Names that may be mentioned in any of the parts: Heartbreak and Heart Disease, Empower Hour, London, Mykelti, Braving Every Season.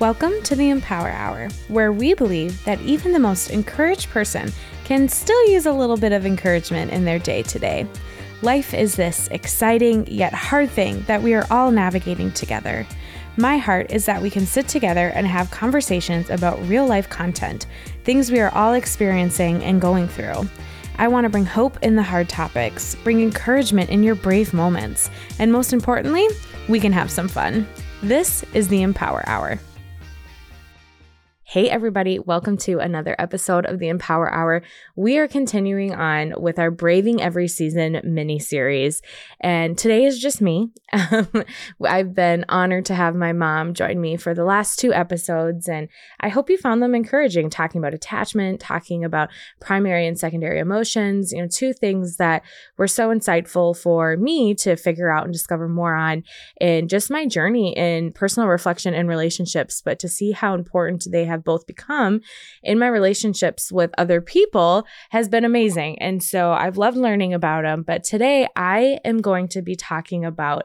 Welcome to the Empower Hour, where we believe that even the most encouraged person can still use a little bit of encouragement in their day-to-day. Life is this exciting yet hard thing that we are all navigating together. My heart is that we can sit together and have conversations about real-life content, things we are all experiencing and going through. I want to bring hope in the hard topics, bring encouragement in your brave moments, and most importantly, we can have some fun. This is the Empower Hour. Hey everybody, welcome to another episode of the Empower Hour. We are continuing on with our Braving Every Season mini-series, and today is just me. I've been honored to have my mom join me for the last two episodes, and I hope you found them encouraging, talking about attachment, talking about primary and secondary emotions, two things that were so insightful for me to figure out and discover more on in just my journey in personal reflection and relationships, but to see how important they have both become in my relationships with other people has been amazing. And so I've loved learning about them. But today I am going to be talking about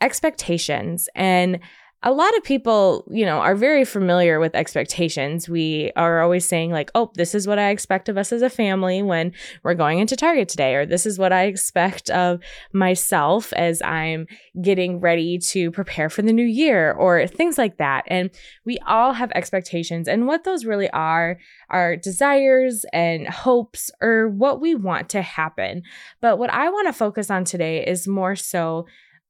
expectations. And a lot of people, are very familiar with expectations. We are always saying like, oh, this is what I expect of us as a family when we're going into Target today, or this is what I expect of myself as I'm getting ready to prepare for the new year, or things like that. And we all have expectations, and what those really are our desires and hopes, or what we want to happen. But what I want to focus on today is more so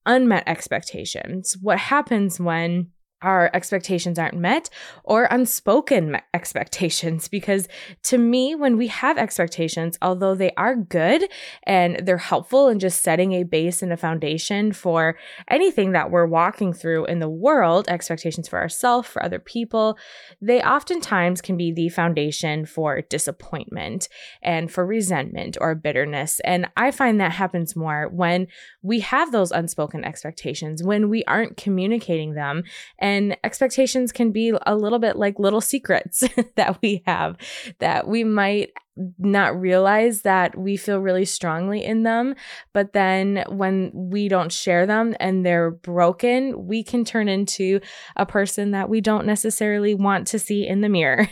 unmet expectations. What happens when our expectations aren't met, or unspoken expectations? Because to me, when we have expectations, although they are good and they're helpful in just setting a base and a foundation for anything that we're walking through in the world, expectations for ourselves, for other people, they oftentimes can be the foundation for disappointment and for resentment or bitterness. And I find that happens more when we have those unspoken expectations, when we aren't communicating them. And expectations can be a little bit like little secrets that we have that we might not realize that we feel really strongly in them. But then when we don't share them and they're broken, we can turn into a person that we don't necessarily want to see in the mirror.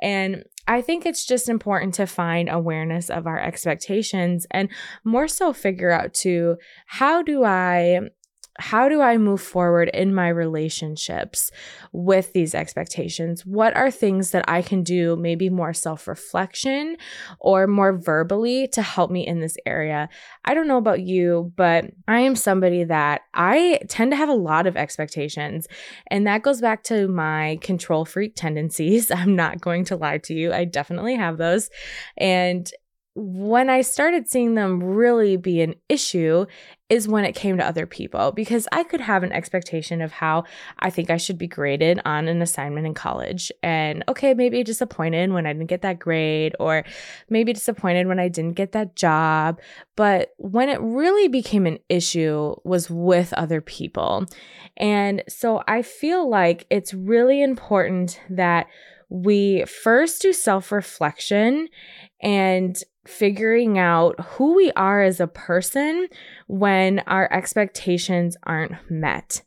And I think it's just important to find awareness of our expectations, and more so figure out too, how do I move forward in my relationships with these expectations? What are things that I can do, maybe more self-reflection or more verbally, to help me in this area? I don't know about you, but I am somebody that I tend to have a lot of expectations, and that goes back to my control freak tendencies. I'm not going to lie to you. I definitely have those. And when I started seeing them really be an issue is when it came to other people, because I could have an expectation of how I think I should be graded on an assignment in college. And okay, maybe disappointed when I didn't get that grade, or maybe disappointed when I didn't get that job. But when it really became an issue was with other people. And so I feel like it's really important that we first do self-reflection and figuring out who we are as a person when our expectations aren't met.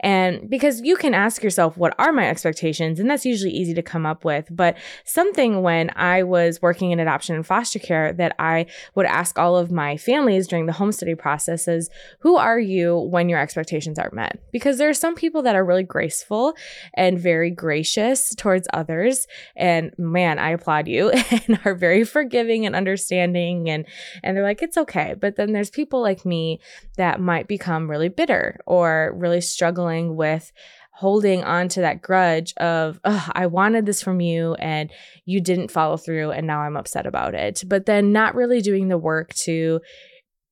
And because you can ask yourself, what are my expectations? And that's usually easy to come up with. But something when I was working in adoption and foster care that I would ask all of my families during the home study process is, who are you when your expectations aren't met? Because there are some people that are really graceful and very gracious towards others. And man, I applaud you, and are very forgiving and understanding. And they're like, it's okay. But then there's people like me that might become really bitter or really struggling with holding on to that grudge of, oh, I wanted this from you and you didn't follow through and now I'm upset about it. But then not really doing the work to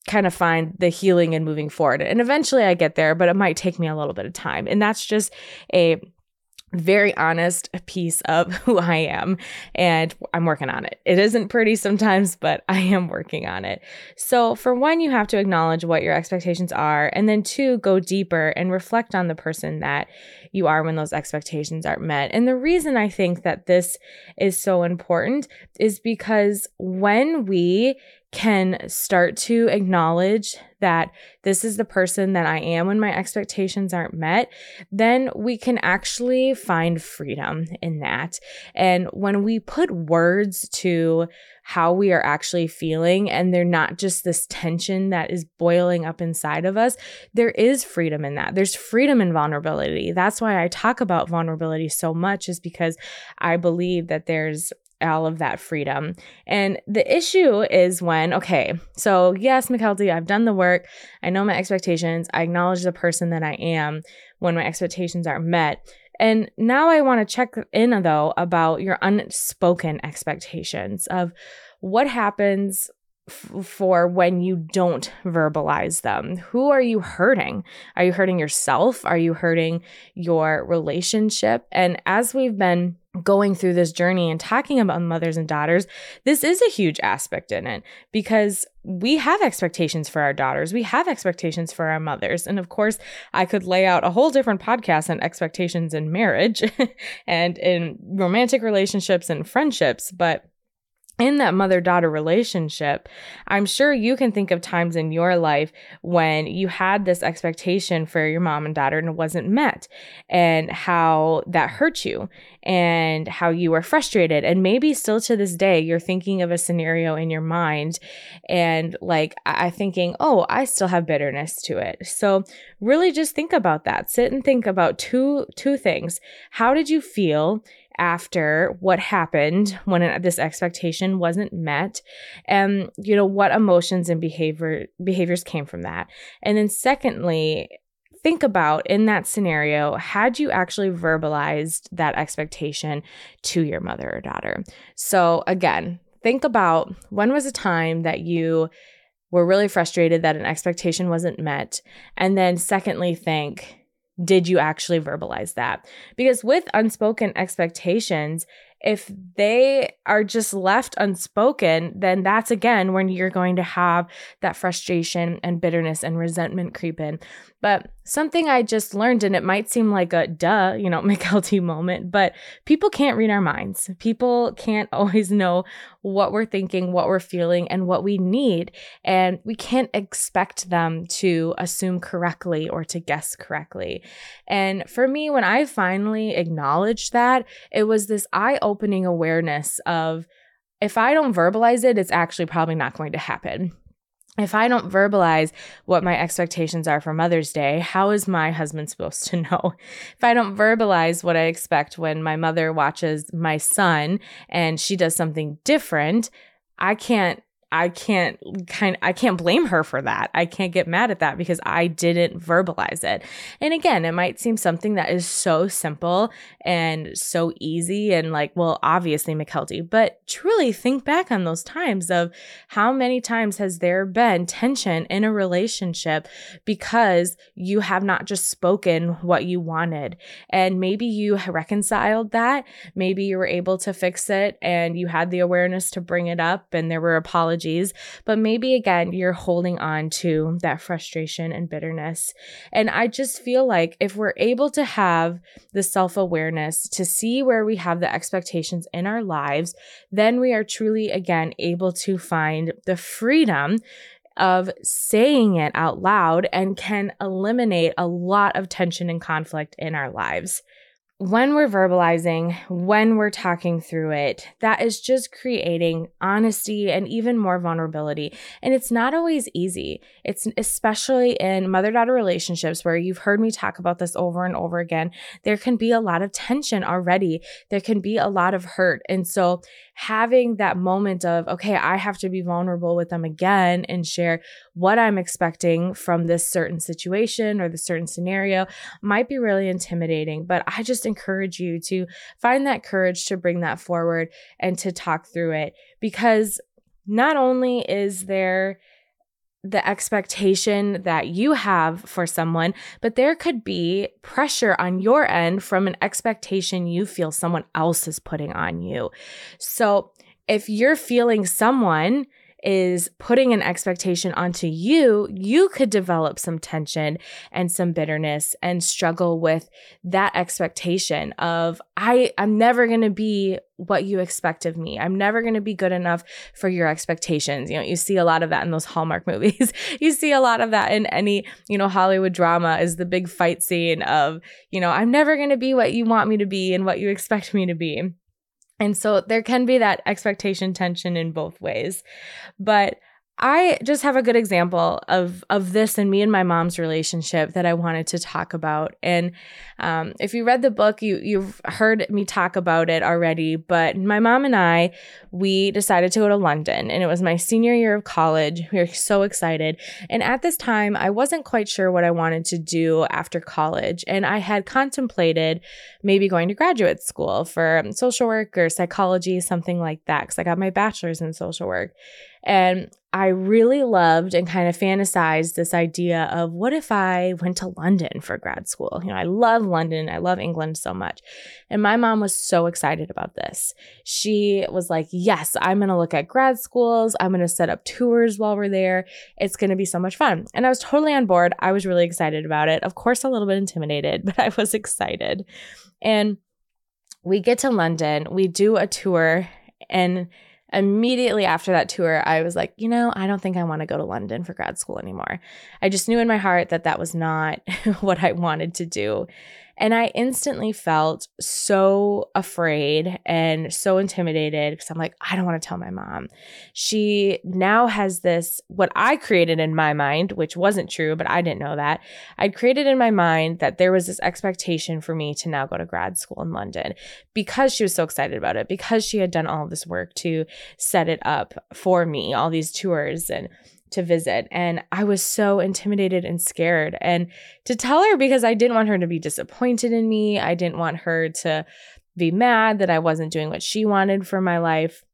kind of find the healing and moving forward. And eventually I get there, but it might take me a little bit of time. And that's just a very honest piece of who I am, and I'm working on it. It isn't pretty sometimes, but I am working on it. So for one, you have to acknowledge what your expectations are, and then two, go deeper and reflect on the person that you are when those expectations aren't met. And the reason I think that this is so important is because when we can start to acknowledge that this is the person that I am when my expectations aren't met, then we can actually find freedom in that. And when we put words to how we are actually feeling, and they're not just this tension that is boiling up inside of us, there is freedom in that. There's freedom in vulnerability. That's why I talk about vulnerability so much, is because I believe that there's all of that freedom. And the issue is when, okay, so yes, Mykelti, I've done the work. I know my expectations. I acknowledge the person that I am when my expectations are met. And now I want to check in, though, about your unspoken expectations of what happens for when you don't verbalize them. Who are you hurting? Are you hurting yourself? Are you hurting your relationship? And as we've been going through this journey and talking about mothers and daughters, this is a huge aspect in it, because we have expectations for our daughters. We have expectations for our mothers. And of course, I could lay out a whole different podcast on expectations in marriage and in romantic relationships and friendships. But in that mother-daughter relationship, I'm sure you can think of times in your life when you had this expectation for your mom and daughter and it wasn't met, and how that hurt you and how you were frustrated. And maybe still to this day, you're thinking of a scenario in your mind and like, I'm thinking, oh, I still have bitterness to it. So really just think about that. Sit and think about two things. How did you feel after what happened when this expectation wasn't met, and you know, what emotions and behaviors came from that? And then secondly, think about, in that scenario, had you actually verbalized that expectation to your mother or daughter? So again, think about, when was a time that you were really frustrated that an expectation wasn't met? And then secondly, think, did you actually verbalize that? Because with unspoken expectations, if they are just left unspoken, then that's again when you're going to have that frustration and bitterness and resentment creep in. But something I just learned, and it might seem like a duh, you know, Mykelti moment, but people can't read our minds. People can't always know what we're thinking, what we're feeling, and what we need. And we can't expect them to assume correctly or to guess correctly. And for me, when I finally acknowledged that, it was this eye-opening awareness of, if I don't verbalize it, it's actually probably not going to happen. If I don't verbalize what my expectations are for Mother's Day, how is my husband supposed to know? If I don't verbalize what I expect when my mother watches my son and she does something different, I can't blame her for that. I can't get mad at that because I didn't verbalize it. And again, it might seem something that is so simple and so easy and like, well, obviously Mykelti, but truly think back on those times of how many times has there been tension in a relationship because you have not just spoken what you wanted. And maybe you reconciled that. Maybe you were able to fix it and you had the awareness to bring it up and there were apologies. But maybe again, you're holding on to that frustration and bitterness. And I just feel like if we're able to have the self-awareness to see where we have the expectations in our lives, then we are truly again able to find the freedom of saying it out loud and can eliminate a lot of tension and conflict in our lives. When we're verbalizing, when we're talking through it, that is just creating honesty and even more vulnerability. And it's not always easy. It's especially in mother-daughter relationships where you've heard me talk about this over and over again. There can be a lot of tension already. There can be a lot of hurt. And so having that moment of, okay, I have to be vulnerable with them again and share what I'm expecting from this certain situation or the certain scenario might be really intimidating, but I just encourage you to find that courage to bring that forward and to talk through it, because not only is there the expectation that you have for someone, but there could be pressure on your end from an expectation you feel someone else is putting on you. So if you're feeling someone is putting an expectation onto you, you could develop some tension and some bitterness and struggle with that expectation of, I'm never going to be what you expect of me. I'm never going to be good enough for your expectations. You know, you see a lot of that in those Hallmark movies. You see a lot of that in any, you know, Hollywood drama is the big fight scene of, you know, I'm never going to be what you want me to be and what you expect me to be. And so there can be that expectation tension in both ways. But I just have a good example of this in me and my mom's relationship that I wanted to talk about. And if you read the book, you've heard me talk about it already. But my mom and I, we decided to go to London. And it was my senior year of college. We were so excited. And at this time, I wasn't quite sure what I wanted to do after college. And I had contemplated maybe going to graduate school for social work or psychology, something like that, because I got my bachelor's in social work. And I really loved and kind of fantasized this idea of what if I went to London for grad school? You know, I love London. I love England so much. And my mom was so excited about this. She was like, yes, I'm going to look at grad schools. I'm going to set up tours while we're there. It's going to be so much fun. And I was totally on board. I was really excited about it. Of course, a little bit intimidated, but I was excited. And we get to London. We do a tour, and immediately after that tour, I was like, you know, I don't think I want to go to London for grad school anymore. I just knew in my heart that that was not what I wanted to do. And I instantly felt so afraid and so intimidated because I'm like, I don't want to tell my mom. She now has this, what I created in my mind, which wasn't true, but I didn't know that. I'd created in my mind that there was this expectation for me to now go to grad school in London because she was so excited about it, because she had done all of this work to set it up for me, all these tours and to visit. And I was so intimidated and scared. And to tell her, because I didn't want her to be disappointed in me. I didn't want her to be mad that I wasn't doing what she wanted for my life.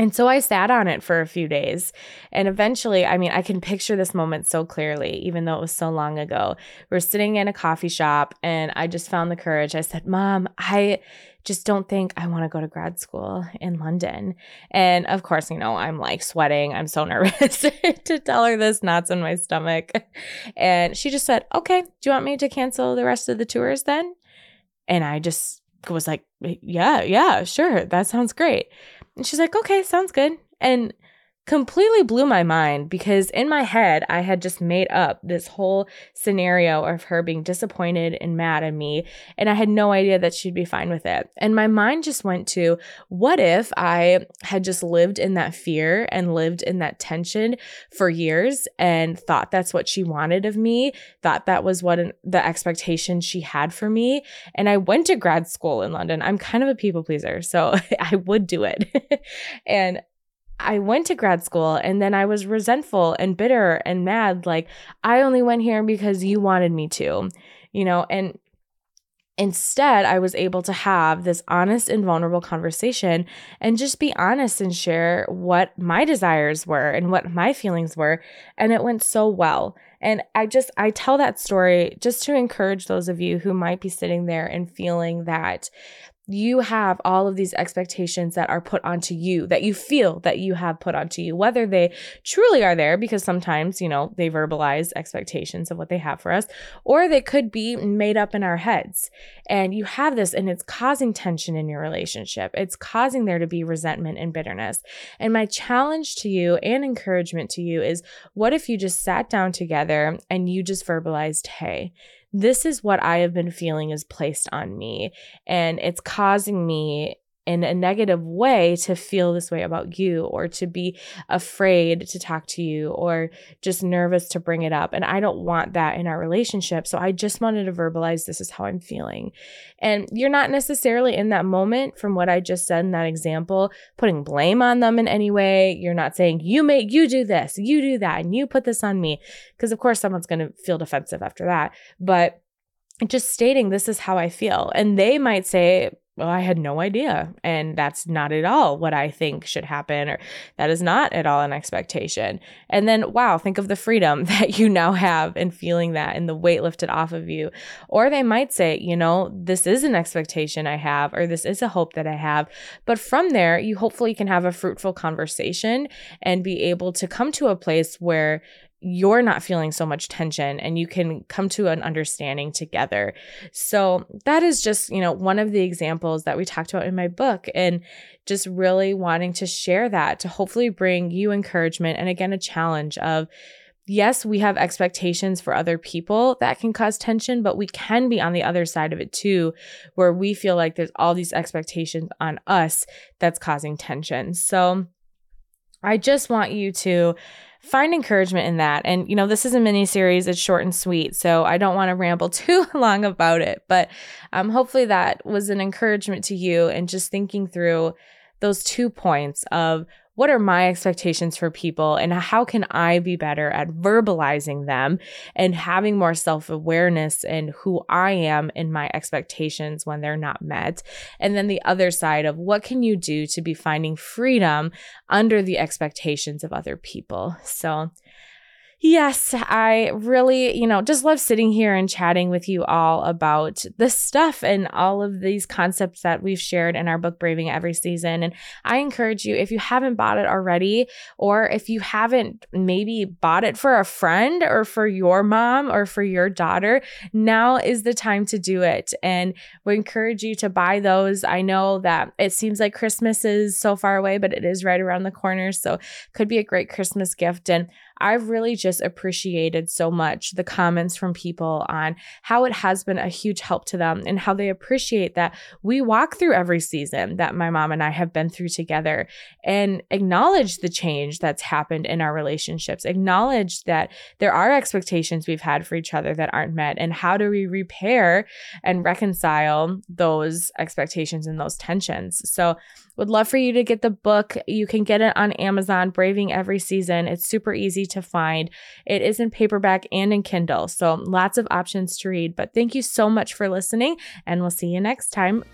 And so I sat on it for a few days. And eventually, I mean, I can picture this moment so clearly, even though it was so long ago. We're sitting in a coffee shop and I just found the courage. I said, Mom, I just don't think I want to go to grad school in London. And of course, you know, I'm like sweating. I'm so nervous to tell her this, knots in my stomach. And she just said, okay, do you want me to cancel the rest of the tours then? And I just was like, yeah, sure. That sounds great. And she's like, okay, sounds good. And completely blew my mind because in my head, I had just made up this whole scenario of her being disappointed and mad at me. And I had no idea that she'd be fine with it. And my mind just went to, what if I had just lived in that fear and lived in that tension for years and thought that's what she wanted of me, thought that was what the expectation she had for me. And I went to grad school in London. I'm kind of a people pleaser, so I would do it. And I went to grad school and then I was resentful and bitter and mad. Like, I only went here because you wanted me to, you know, and instead I was able to have this honest and vulnerable conversation and just be honest and share what my desires were and what my feelings were. And it went so well. And I tell that story just to encourage those of you who might be sitting there and feeling that you have all of these expectations that are put onto you, that you feel that you have put onto you, whether they truly are there, because sometimes, you know, they verbalize expectations of what they have for us, or they could be made up in our heads. And you have this and it's causing tension in your relationship. It's causing there to be resentment and bitterness. And my challenge to you and encouragement to you is, what if you just sat down together and you just verbalized, hey, this is what I have been feeling is placed on me, and it's causing me in a negative way to feel this way about you, or to be afraid to talk to you, or just nervous to bring it up. And I don't want that in our relationship. So I just wanted to verbalize, this is how I'm feeling. And you're not necessarily in that moment, from what I just said in that example, putting blame on them in any way. You're not saying you do this, you do that, and you put this on me. Because of course someone's going to feel defensive after that, but just stating, this is how I feel. And they might say, well, I had no idea. And that's not at all what I think should happen, or that is not at all an expectation. And then, wow, think of the freedom that you now have and feeling that and the weight lifted off of you. Or they might say, you know, this is an expectation I have, or this is a hope that I have. But from there, you hopefully can have a fruitful conversation and be able to come to a place where you're not feeling so much tension and you can come to an understanding together. So that is just, you know, one of the examples that we talked about in my book, and just really wanting to share that to hopefully bring you encouragement and, again, a challenge of, yes, we have expectations for other people that can cause tension, but we can be on the other side of it too, where we feel like there's all these expectations on us that's causing tension. So I just want you to find encouragement in that. And, you know, this is a mini series. It's short and sweet, so I don't want to ramble too long about it. But hopefully that was an encouragement to you, and just thinking through those 2 points of what are my expectations for people and how can I be better at verbalizing them and having more self-awareness in who I am and my expectations when they're not met. And then the other side of what can you do to be finding freedom under the expectations of other people. So yes, I really, you know, just love sitting here and chatting with you all about this stuff and all of these concepts that we've shared in our book, Braving Every Season. And I encourage you, if you haven't bought it already, or if you haven't maybe bought it for a friend or for your mom or for your daughter, now is the time to do it. And we encourage you to buy those. I know that it seems like Christmas is so far away, but it is right around the corner. So it could be a great Christmas gift. And I've really just appreciated so much the comments from people on how it has been a huge help to them and how they appreciate that we walk through every season that my mom and I have been through together, and acknowledge the change that's happened in our relationships, acknowledge that there are expectations we've had for each other that aren't met, and how do we repair and reconcile those expectations and those tensions. So would love for you to get the book. You can get it on Amazon, Braving Every Season. It's super easy to find. It is in paperback and in Kindle, so lots of options to read. But thank you so much for listening, and we'll see you next time.